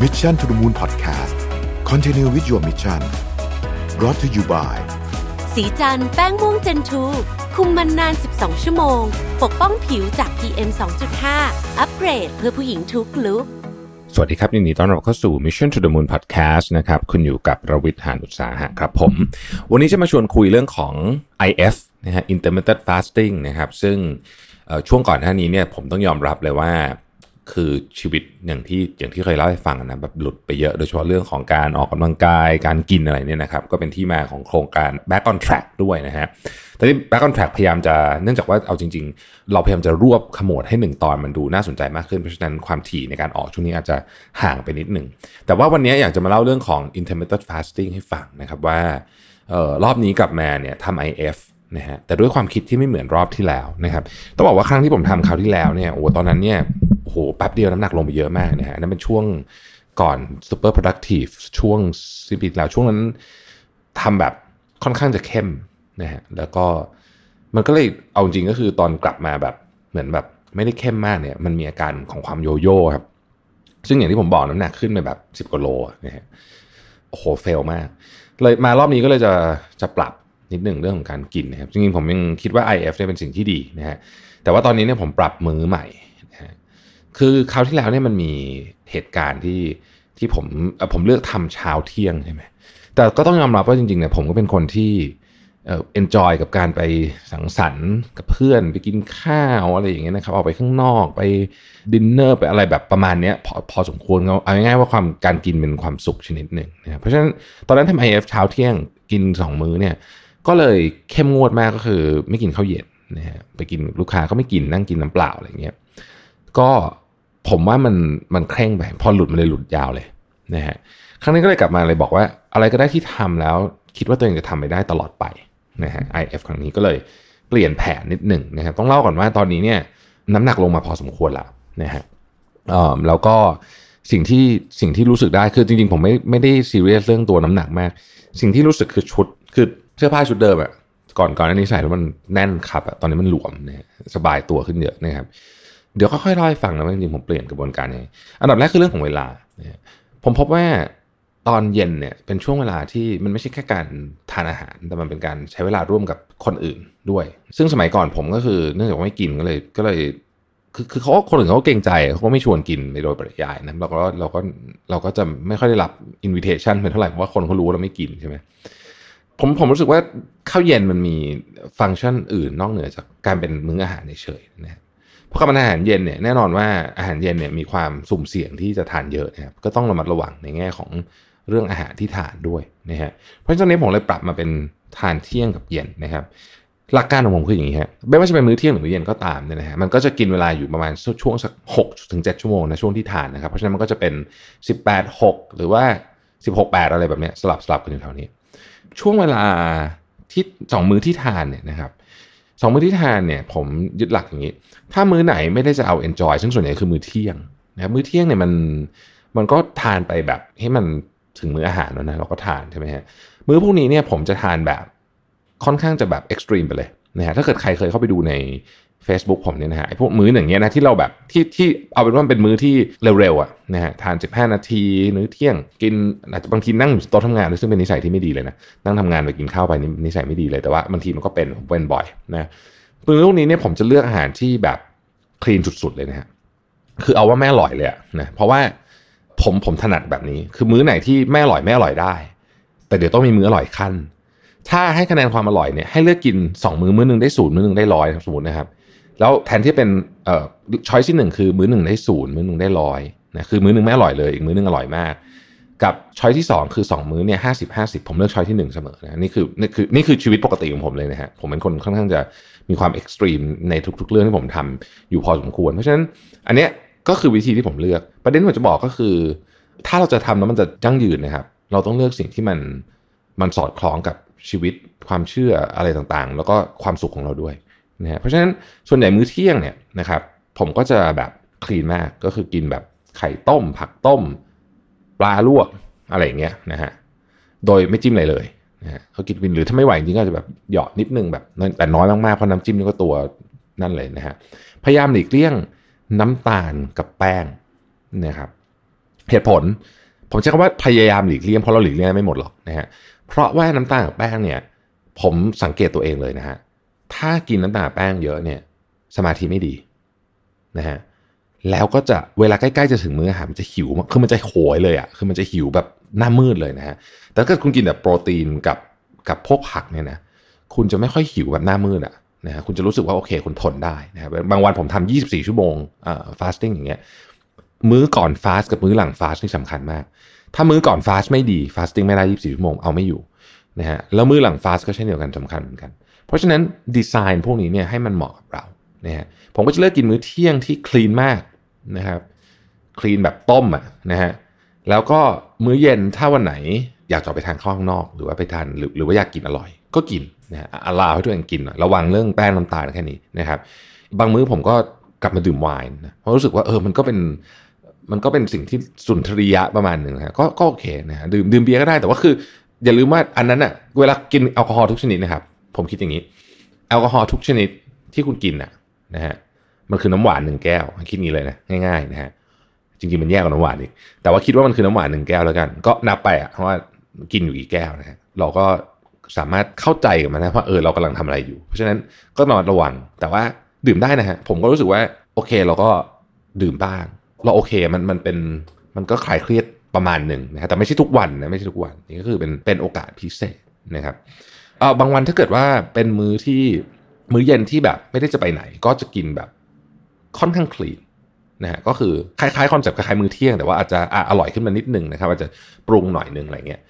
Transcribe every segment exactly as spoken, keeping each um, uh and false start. Mission to the Moon Podcast Continue with your mission Brought to you by สีจันแป้งม่วงเจนทูคุมมันนานสิบสองชั่วโมงปกป้องผิวจาก พี เอ็ม สองจุดห้า อัปเกรดเพื่อผู้หญิงทุกลุคสวัสดีครับยินดีต้อนรับเข้าสู่ Mission to the Moon Podcast นะครับคุณอยู่กับรวิทย์หาญอุตสาหะครับผมวันนี้จะมาชวนคุยเรื่องของ ไอ เอฟ นะฮะ Intermittent Fasting นะครับซึ่งช่วงก่อนหน้านี้เนี่ยผมต้องยอมรับเลยว่าคือชีวิตอย่างที่อย่างที่เคยเล่าให้ฟังนะแบบหลุดไปเยอะโดยเฉพาะเรื่องของการออกกำลังกายการกินอะไรเนี่ยนะครับก็เป็นที่มาของโครงการ Back on Track ด้วยนะฮะแต่ที่ Back on Track พยายามจะเนื่องจากว่าเอาจริงๆเราพยายามจะรวบขมวดให้หนึ่งตอนมันดูน่าสนใจมากขึ้นเพราะฉะนั้นความถี่ในการออกช่วงนี้อาจจะห่างไปนิดนึงแต่ว่าวันนี้อยากจะมาเล่าเรื่องของ Intermittent Fasting ให้ฟังนะครับว่าเอ่อรอบนี้กลับมาเนี่ยทำ ไอ เอฟนะฮะแต่ด้วยความคิดที่ไม่เหมือนรอบที่แล้วนะครับต้องบอกว่าครั้งที่ผมทำคราวที่แล้วเนี่ยโอ้ตอนนั้นเนี่ยโอ้โหแป๊บเดียวน้ำหนักลงไปเยอะมากนะฮะนั่นเป็นช่วงก่อน super productive ช่วงสิบปีแล้วช่วงนั้นทำแบบค่อนข้างจะเข้มนะฮะแล้วก็มันก็เลยเอาจริงก็คือตอนกลับมาแบบเหมือนแบบไม่ได้เข้มมากเนี่ยมันมีอาการของความโยโย่ครับซึ่งอย่างที่ผมบอกน้ำหนักขึ้นไปแบบสิบกว่าโลนะฮะโอ้โหเฟลมากเลยมารอบนี้ก็เลยจะจะปรับนิดหนึ่งเรื่องของการกินนะครับจริงๆผมยังคิดว่า ไอ เอฟ เนี่ยเป็นสิ่งที่ดีนะฮะแต่ว่าตอนนี้เนี่ยผมปรับมื้อใหม่นะฮะคือคราวที่แล้วเนี่ยมันมีเหตุการณ์ที่ที่ผมเอ่อผมเลือกทำเช้าเที่ยงใช่ไหมแต่ก็ต้องยอมรับว่าจริงๆเนี่ยผมก็เป็นคนที่เอ่อ enjoy กับการไปสังสรรค์กับเพื่อนไปกินข้าวอะไรอย่างเงี้ยนะครับออกไปข้างนอกไปดินเนอร์ไปอะไรแบบประมาณเนี้ยพอพอสมควรเอาง่ายๆว่าความการกินเป็นความสุขชนิดหนึ่งนะครับเพราะฉะนั้นตอนนั้นทำ ไอ เอฟ เช้าเที่ยงกินสองมื้อเนี่ยก็เลยเข้มงวดมากก็คือไม่กินข้าวเย็นนะฮะไปกินลูกค้าก็ไม่กินนั่งกินน้ำเปล่าอะไรเงี้ยก็ผมว่ามันมันเคร่งไปพอหลุดมันเลยหลุดยาวเลยนะฮะครั้งนี้ก็เลยกลับมาเลยบอกว่าอะไรก็ได้ที่ทำแล้วคิดว่าตัวเองจะทำไปได้ตลอดไปนะฮะ ไอ เอฟ ครั้งนี้ก็เลยเปลี่ยนแผนนิดหนึ่งนะฮะต้องเล่าก่อนว่าตอนนี้เนี่ยน้ำหนักลงมาพอสมควรแล้วนะฮะเอ่อแล้วก็สิ่งที่สิ่งที่รู้สึกได้คือจริงๆผมไม่ไม่ได้ซีเรียสเรื่องตัวน้ำหนักมากสิ่งที่รู้สึกคือชุดคือเสื้อผ้าชุดเดิมอะก่อนก่อนนั้นนี่ใส่แล้วมันแน่นครับอะตอนนี้มันหลวมนะสบายตัวขึ้นเยอะนะครับเดี๋ยวค่อยๆเล่าให้ฟังนะว่าจริงๆผมเปลี่ยนกระบวนการยังไงอันดับแรกคือเรื่องของเวลาผมพบว่าตอนเย็นเนี่ยเป็นช่วงเวลาที่มันไม่ใช่แค่การทานอาหารแต่มันเป็นการใช้เวลาร่วมกับคนอื่นด้วยซึ่งสมัยก่อนผมก็คือเนื่องจากไม่กินก็เลยก็เลยคือคือเขาคนอื่นเขาเกรงใจเขาไม่ชวนกินโดยปริยายนะเราก็เราก็เราก็จะไม่ค่อยได้รับอินวิเทชันเท่าไหร่เพราะว่าคนเขารู้ว่าเราไม่กินใช่ไหมผมผมรู้สึกว่าข้าวเย็นมันมีฟังก์ชันอื่นนอกเหนือจากการเป็นมื้ออาหารเฉยๆนะเพราะการเป็นอาหารเย็นเนี่ยแน่นอนว่าอาหารเย็นเนี่ยมีความสุ่มเสี่ยงที่จะทานเยอะนะครับก็ต้องระมัดระวังในแง่ของเรื่องอาหารที่ทานด้วยนะฮะเพราะฉะนั้นผมเลยปรับมาเป็นทานเที่ยงกับเย็นนะครับหลักการของผมคืออย่างนี้ฮะไม่ว่าจะเป็นมื้อเที่ยงหรือมื้อเย็นก็ตามเนี่ยนะฮะมันก็จะกินเวลาอยู่ประมาณช่วงสักหกถึงเจ็ดชั่วโมงนะช่วงที่ทานนะครับเพราะฉะนั้นมันก็จะเป็นสิบแปดหกหรือว่าสิบหกแปดอะไรแบบเนี้ยสลับสลับกันอยู่แถวนี้ช่วงเวลาที่สองมื้อที่ทานเนี่ยนะครับสองมื้อที่ทานเนี่ยผมยึดหลักอย่างนี้ถ้ามื้อไหนไม่ได้จะเอา enjoy ซึ่งส่วนใหญ่คือมื้อเที่ยงนะมื้อเที่ยงเนี่ยมันมันก็ทานไปแบบให้มันถึงมื้ออาหารแล้วนะเราก็ทานใช่ไหมฮะมื้อพวกนี้เนี่ยผมจะทานแบบค่อนข้างจะแบบ extreme ไปเลยนะฮะถ้าเกิดใครเคยเข้าไปดูใน Facebook ผมเนี่ยนะฮะไอ้พวกมื้ออย่างเงี้ยนะที่เราแบบที่ที่เอาเป็นว่าเป็นมื้อที่เร็วๆอ่ะนะฮะทานสิบห้านาทีมื้อเที่ยงกินอาจจะบางทีนั่งอยู่โต๊ะทำงานซึ่งเป็นนิสัยที่ไม่ดีเลยนะนั่งทำงานไปกินข้าวไปนี่นิสัยไม่ดีเลยแต่ว่าบางทีมันก็เป็นผมเป็นบ่อยนะมื้อพวกนี้เนี่ยผมจะเลือกอาหารที่แบบคลีนสุดๆเลยนะฮะคือเอาว่าแม่อร่อยเลยอ่ะนะเพราะว่าผมผมถนัดแบบนี้คือมื้อไหนที่แม่อร่อยแม่อร่อยได้แต่เดี๋ยวต้องมีมื้ออร่อยขั้นถ้าให้คะแนนความอร่อยเนี่ยให้เลือกกินสองมื้อมื้อนึงได้ศูนย์มื้อนึงได้หนึ่งร้อยสมมุตินะครับแล้วแทนที่เป็นเอ่อช้อยที่หนึ่งคือมื้อหนึ่งได้ศูนย์มื้อหนึ่งได้หนึ่งร้อยนะคือมื้อนึงไม่อร่อยเลยอีกมื้อนึงอร่อยมากกับช้อยที่สองคือสองมื้อเนี่ยห้าสิบ ห้าสิบผมเลือกช้อยที่หนึ่งเสมอนะนี่คือนี่คือนี่คือชีวิตปกติของผมเลยนะฮะผมเป็นคนค่อนข้างจะมีความเอ็กซ์ตรีมในทุกๆเรื่องที่ผมทำอยู่พอสมควรเพราะฉะนั้นอันเนี้ยก็คือวิธีที่ผมเลือกประเด็นที่ผมจะบอกก็คือถ้าเราจะทำแล้วมันจะยั่งยืนนะครับเราต้องเลือกสิ่งที่มันมันสอดคล้องกับชีวิตความเชื่ออะไรต่างๆแล้วก็ความสุขของเราด้วยนะเพราะฉะนั้นส่วนใหญ่มื้อเที่ยงเนี่ยนะครับผมก็จะแบบคลีนมากก็คือกินแบบไข่ต้มผักต้มปลาลวกอะไรอย่างเงี้ยนะฮะโดยไม่จิ้มอะไรเลยนะฮะเขากินวินหรือถ้าไม่ไหวจริงก็จะแบบหยอดนิดนึงแบบแต่น้อยมากๆเพราะน้ำจิ้มนี่ก็ตัวนั่นเลยนะฮะพยายามหลีกเลี่ยงน้ำตาลกับแป้งนะครับ เหตุผลผมใช้คำว่าพยายามหลีกเลี่ยงเพราะเราหลีกเลี่ยงไม่หมดหรอกนะฮะเพราะว่าน้ำตาลกับแป้งเนี่ยผมสังเกตตัวเองเลยนะฮะถ้ากินน้ำตาลกับแป้งเยอะเนี่ยสมาธิไม่ดีนะฮะแล้วก็จะเวลาใกล้ๆจะถึงมื้ออาหารมันจะหิวคือมันจะโหยเลยอ่ะคือมันจะหิวแบบหน้ามืดเลยนะฮะแต่ถ้าคุณกินแบบโปรตีนกับกับพวกผักเนี่ยนะคุณจะไม่ค่อยหิวแบบหน้ามืดอ่ะนะฮะคุณจะรู้สึกว่าโอเคคุณทนได้นะครับบางวันผมทำยี่สิบสี่ชั่วโมงเอ่อ fasting อย่างเงี้ยมื้อก่อน fast กับมื้อหลัง fast นี่สำคัญมากถ้ามื้อก่อน fast ไม่ดี fasting ไม่ได้ยี่สิบสี่ชั่วโมงเอาไม่อยู่นะฮะแล้วมื้อหลัง fast ก็เช่นเดียวกันสำคัญเหมือนกันเพราะฉะนั้นดีไซน์พวกนี้เนี่ยให้มันเหมาะกับเรานะฮะผมก็จะเลือกกินมื้อเที่ยงที่คลีนมากนะครับคลีนแบบต้มอ่ะนะฮะแล้วก็มื้อเย็นถ้าวันไหนอยากจะไปทานข้าวข้างนอกหรือว่าไปทานหรือหรือว่าอยากกินอร่อยก็กินนะอัลลาให้ตัวเองกินหน่อยระวังเรื่องแป้งน้ำตาลแค่นี้นะครับบางมื้อผมก็กลับมาดื่มไวน์นะเพราะรู้สึกว่าเออมันก็เป็นมันก็เป็นสิ่งที่สุนทรียะประมาณหนึ่งนะก็ก็โอเคนะฮะดื่มดื่มเบียร์ก็ได้แต่ว่าคืออย่าลืมว่าอันนั้นอ่ะเวลากินแอลกอฮอล์ทุกชนิดนะครับผมคิดอย่างนี้แอลกอฮอล์ทุกชนิดที่คุณกินอ่ะนะฮะมันคือน้ำหวานหนึ่งแก้วคิดงี้เลยนะง่ายๆนะฮะจริงๆมันแย่กว่าน้ำหวานอีกแต่ว่าคิดว่ามันคือน้ำหวานหนึ่งแก้วแล้วกันก็นับไปอ่ะเพราะว่ากินอยู่กี่แก้วนะฮะเราก็สามารถเข้าใจกับมันนะว่าเออเรากำลังทำอะไรอยู่เพราะฉะนั้นก็นอนระวังแต่ว่าดื่มได้นะฮะผมก็รู้สึกว่าโอเคเราก็ดื่มบ้างเราโอเคมันมันเป็นมันก็คลายเครียดประมาณหนึ่งนะฮะแต่ไม่ใช่ทุกวันนะไม่ใช่ทุกวันนี่ก็คือเป็นเป็นโอกาสพิเศษนะครับเออบางวันถ้าเกิดว่าเป็นมื้อที่มื้อเย็นที่แบบไม่ได้จะไปไหนก็จะกินแบบค่อนข้างคลีนนะฮะก็คือคล้ายๆคอนเซ็ปต์คล้ายๆมื้อเที่ยงแต่ว่าอาจจะอร่อยขึ้นมานิดนึงนะครับอาจจะปรุงหน่อยนึงอะไรเงี้ย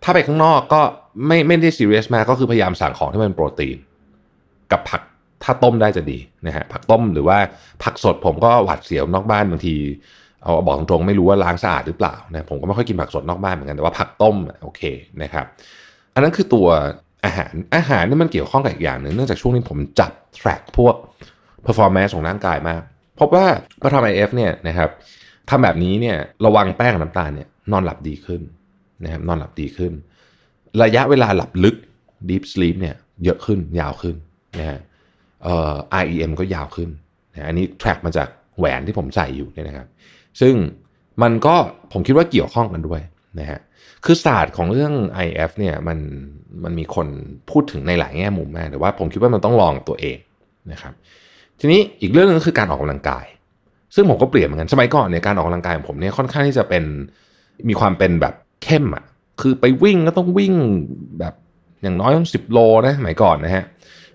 ถ้าไปข้างนอกก็ไม่ไม่ได้ซีเรียสมากก็คือพยายามสั่งของที่มันโปรตีนกับผักถ้าต้มได้จะดีนะฮะผักต้มหรือว่าผักสดผมก็หวาดเสียวนอกบ้านบางทีเอาบอกตรงๆไม่รู้ว่าล้างสะอาดหรือเปล่านะผมก็ไม่ค่อยกินผักสดนอกบ้านเหมือนกันแต่ว่าผักต้มโอเคนะครับอันนั้นคือตัวอาหารอาหารนี่มันเกี่ยวข้องกับอีกอย่างนึงเนื่องจากช่วงนี้ผมจับ track พวก performance ของร่างกายมากพบว่าเมื่อทำ ไอ เอฟ เนี่ยนะครับทำแบบนี้เนี่ยระวังแป้งกับน้ำตาลเนี่ยนอนหลับดีขึ้นนะครับนอนหลับดีขึ้นระยะเวลาหลับลึก deep sleep เนี่ยเยอะขึ้นยาวขึ้นนะฮะเอ่อ ไอ อี เอ็ม ก็ยาวขึ้นนะอันนี้ track มาจากแหวนที่ผมใส่อยู่เนี่ยนะครับซึ่งมันก็ผมคิดว่าเกี่ยวข้องกันด้วยนะฮะคือศาสตร์ของเรื่อง ไอ เอฟ เนี่ยมันมันมีคนพูดถึงในหลายแง่มุมมากแต่ว่าผมคิดว่ามันต้องลองตัวเองนะครับทีนี้อีกเรื่องนึงก็คือการออกกำลังกายซึ่งผมก็เปลี่ยนเหมือนกันสมัยก่อนเนี่ยการออกกำลังกายของผมเนี่ยค่อนข้างที่จะเป็นมีความเป็นแบบเข้มอ่ะคือไปวิ่งก็ต้องวิ่งแบบอย่างน้อยต้องสิบโลนะสมัยก่อนนะฮะ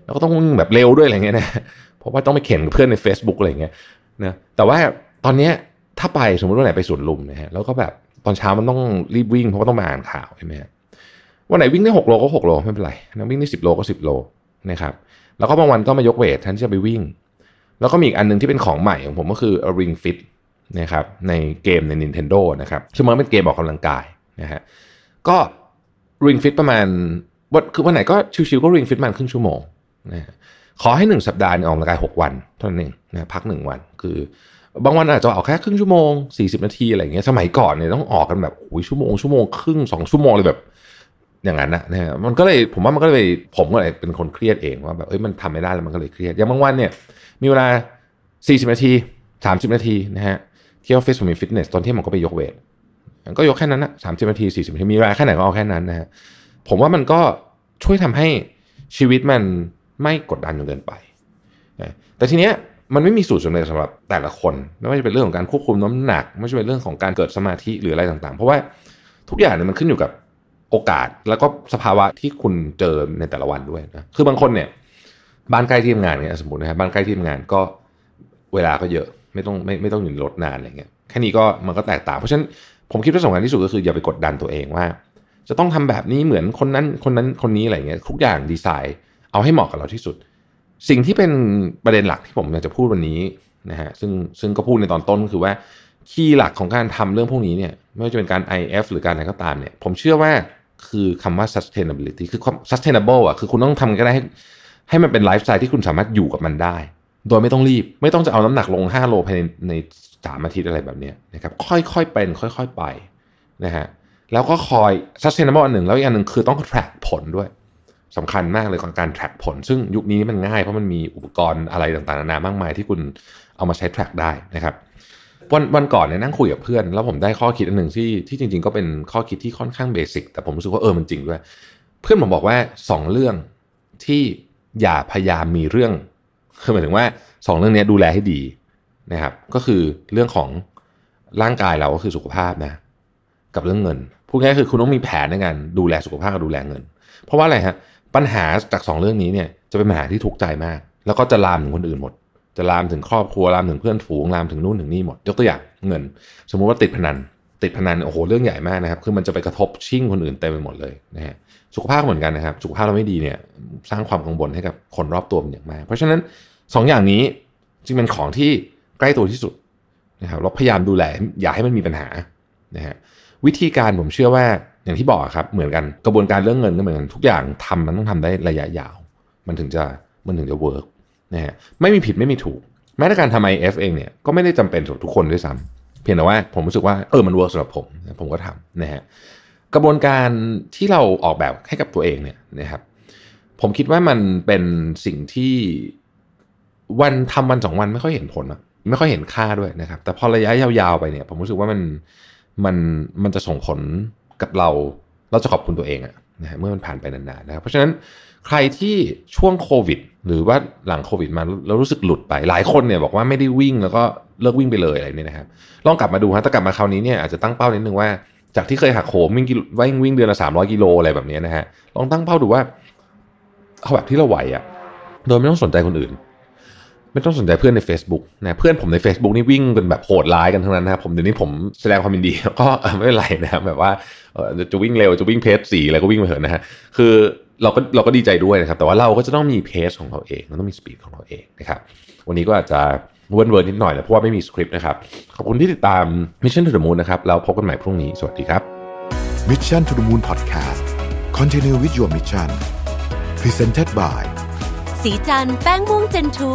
แล้วก็ต้องวิ่งแบบเร็วด้วยอะไรเงี้ยนะเพราะว่าต้องไปเข็นกับเพื่อนใน Facebook อะไรเงี้ยนะแต่ว่าตอนนี้ถ้าไปสมมุติว่าไหนไปสวนลุมนะฮะแล้วก็แบบตอนเช้ามันต้องรีบวิ่งเพราะว่าต้องมาอ่านข่าวใช่มั้ยฮะวันไหนวิ่งได้หกโลก็หกโลไม่เป็นไรนะวิ่งได้สิบโลก็สิบโลนะครับแล้วก็บางวันก็มายกเวทแทนที่จะไปวิ่งแล้วก็มีอีกอันนึงที่เป็นของใหม่ของผมก็คือ Ring Fit นะครับในเกมใน Nintendo นะครับซึ่งมันเป็นเกมออกกำลังกายนะฮะก็ Ring Fit ประมาณวันคือวันไหนก็ชิวๆก็ Ring Fit มันครึ่งชั่วโมงนะขอให้หนึ่งสัปดาห์ออกกำลังกายหกวันเท่านั้นเองนะพักหนึ่งวันคือบางวันอาจจะออกแค่ครึ่งชั่วโมงสี่สิบนาทีอะไรอย่างเงี้ยสมัยก่อนเนี่ยต้องออกกันแบบโอ้ยชั่วโมงชั่วโมงครึ่งสองชั่วโมงเลยแบบอย่างนั้นนะนะมันก็เลยผมว่ามันก็เลยผมก็เลยเป็นคนเครียดเองว่าแบบเอ้ยมันทำไม่ได้แล้วมันก็เลยเครียดอย่างบางวันเนี่ยมีเวลาสี่สิบนาทีสามสิบนาทีนะฮะที่ออฟฟิศผมมีฟิตเนสตอนเที่ยงผมก็ไปยกเวทก็ยกแค่นั้นนะสามสิบนาทีสี่สิบนาทีมีเวลาแค่ไหนก็เอาแค่นั้นนะฮะผมว่ามันก็ช่วยทำให้ชีวิตมันไม่กดดันจนเกินไปนะแต่ทีเนี้ยมันไม่มีสูตรสำเร็จสำหรับแต่ละคนไม่ว่าจะเป็นเรื่องของการควบคุมน้ำหนักไม่ว่าจะเป็นเรื่องของการเกิดสมาธิหรืออะไรต่างๆเพราะว่าทุกอย่างเนี่ยมันขึ้นอยู่กับโอกาสแล้วก็สภาวะที่คุณเจอในแต่ละวันด้วยนะคือบางคนเนี่ยบ้านใกล้ที่ทำงานเนี่ยสมมุตินะครับบ้านใกล้ที่ทำงานก็เวลาก็เยอะไม่ต้องไม่ไม่ต้องอยู่รถนานอะไรเงี้ยแค่นี้ก็มันก็แตกต่างเพราะฉะนั้นผมคิดว่าสำคัญที่สุดก็คืออย่าไปกดดันตัวเองว่าจะต้องทำแบบนี้เหมือนคนนั้นคนนั้นคนนี้อะไรเงี้ยทุกอย่างดีไซน์เอาให้เหมาะกับเราที่สุดสิ่งที่เป็นประเด็นหลักที่ผมอยากจะพูดวันนี้นะฮะซึ่งซึ่งก็พูดในตอนต้นคือว่าคีย์หลักของการทำเรื่องพวกนี้เนี่ยไม่ว่าจะเป็นการ ไอ เอฟ หรือการอะไรก็ตามเนี่ยผมเชื่อว่าคือคำว่า sustainability คือ sustainable อ่ะคือคุณต้องทำก็ได้ให้ให้มันเป็นไลฟ์สไตล์ที่คุณสามารถอยู่กับมันได้โดยไม่ต้องรีบไม่ต้องจะเอาน้ำหนักลงห้าโลภายในในสามอาทิตย์อะไรแบบนี้นะครับค่อยๆเป็นค่อยๆไปนะฮะแล้วก็คอย sustainable อันหนึ่งแล้วอีกอันหนึ่งคือต้อง track ผลด้วยสำคัญมากเลยของการ track ผลซึ่งยุคนี้มันง่ายเพราะมันมีอุปกรณ์อะไรต่างๆนานามากมายที่คุณเอามาใช้ track ได้นะครับ วันวันก่อนเนี่ยนั่งคุยกับเพื่อนแล้วผมได้ข้อคิดอันหนึ่งที่ที่จริงๆก็เป็นข้อคิดที่ค่อนข้างเบสิกแต่ผมรู้สึกว่าเออมันจริงด้วยเพื่อนผมบอกว่าสองเรื่องที่อย่าพยายามมีเรื่องคือหมายถึงว่าสองเรื่องนี้ดูแลให้ดีนะครับก็คือเรื่องของร่างกายเราก็คือสุขภาพนะกับเรื่องเงินพูดง่ายๆคือคุณต้องมีแผนในการดูแลสุขภาพกับดูแลเงินเพราะว่าอะไรฮะปัญหาจากสองเรื่องนี้เนี่ยจะเป็นปัญหาที่ทุกข์ใจมากแล้วก็จะลามถึงคนอื่นหมดจะลามถึงครอบครัวลามถึงเพื่อนฝูงลามถึงนู่นถึงนี่หมดยกตัวอย่างเงินสมมุติว่าติดพนันติดพนันโอ้โหเรื่องใหญ่มากนะครับคือมันจะไปกระทบชิ่งคนอื่นเต็มไปหมดเลยนะฮะสุขภาพเหมือนกันนะครับสุขภาพเราไม่ดีเนี่ยสร้างความกังวลให้กับคนรอบตัวเป็นอย่างมากเพราะฉะนั้นสอง อย่างนี้จึงเป็นของที่ใกล้ตัวที่สุดนะครับเราพยายามดูแลอย่าให้มันมีปัญหานะฮะวิธีการผมเชื่อว่าอย่างที่บอกครับเหมือนกันกระบวนการเรื่องเงินก็เหมือนกันทุกอย่างทำมันต้องทำได้ระยะยาวมันถึงจะมันถึงจะเวิร์กนะฮะไม่มีผิดไม่มีถูกแม้แต่การทำ ไอ เอฟ เองเนี่ยก็ไม่ได้จำเป็นสำหรับทุกคนด้วยซ้ำเพียงแต่ว่าผมรู้สึกว่าเออมันเวิร์กสำหรับผมผมก็ทำนะฮะกระบวนการที่เราออกแบบให้กับตัวเองเนี่ยนะครับผมคิดว่ามันเป็นสิ่งที่วันทำวันสองวันไม่ค่อยเห็นผลนะไม่ค่อยเห็นค่าด้วยนะครับแต่พอระยะยาวๆไปเนี่ยผมรู้สึกว่ามันมันมันจะส่งผลกับเราเราจะขอบคุณตัวเองอะนะเมื่อมันผ่านไปนานๆนะครับเพราะฉะนั้นใครที่ช่วงโควิดหรือว่าหลังโควิดมาแล้วรู้สึกหลุดไปหลายคนเนี่ยบอกว่าไม่ได้วิ่งแล้วก็เลิกวิ่งไปเลยอะไรเนี่ยนะครับลองกลับมาดูฮะถ้ากลับมาคราวนี้เนี่ยอาจจะตั้งเป้านิดนึงว่าจากที่เคยหักโหมวิ่งวิ่งวิ่งเดือนละสามร้อยกิโลอะไรแบบนี้นะฮะลองตั้งเป้าดูว่าเอาแบบที่เราไหวอะโดยไม่ต้องสนใจคนอื่นไม่ต้องสนใจเพื่อนใน Facebook นะเพื่อนผมใน Facebook นี่วิ่งเป็นแบบโหดร้ายกันทั้งนั้นนะครับผมเดี๋ยวนี้ผมแสดงความยินดีก็ไม่เป็นไรนะครับแบบว่าจะวิ่งเร็วจะวิ่งเพจสี่อะไรก็วิ่งไปเถอะนะฮะคือเราก็เราก็ดีใจด้วยนะครับแต่ว่าเราก็จะต้องมีเพจของเราเองเราต้องมีสปีดของเราเองนะครับวันนี้ก็อาจจะเวิร์นๆนิดหน่อยนะเพราะว่าไม่มีสคริปต์นะครับขอบคุณที่ติดตาม Mission to the Moon นะครับแล้วพบกันใหม่พรุ่งนี้สวัสดีครับ Mission to the Moon Podcast Continue with your mission Presented by สีจันแป้งม่วงเจนทู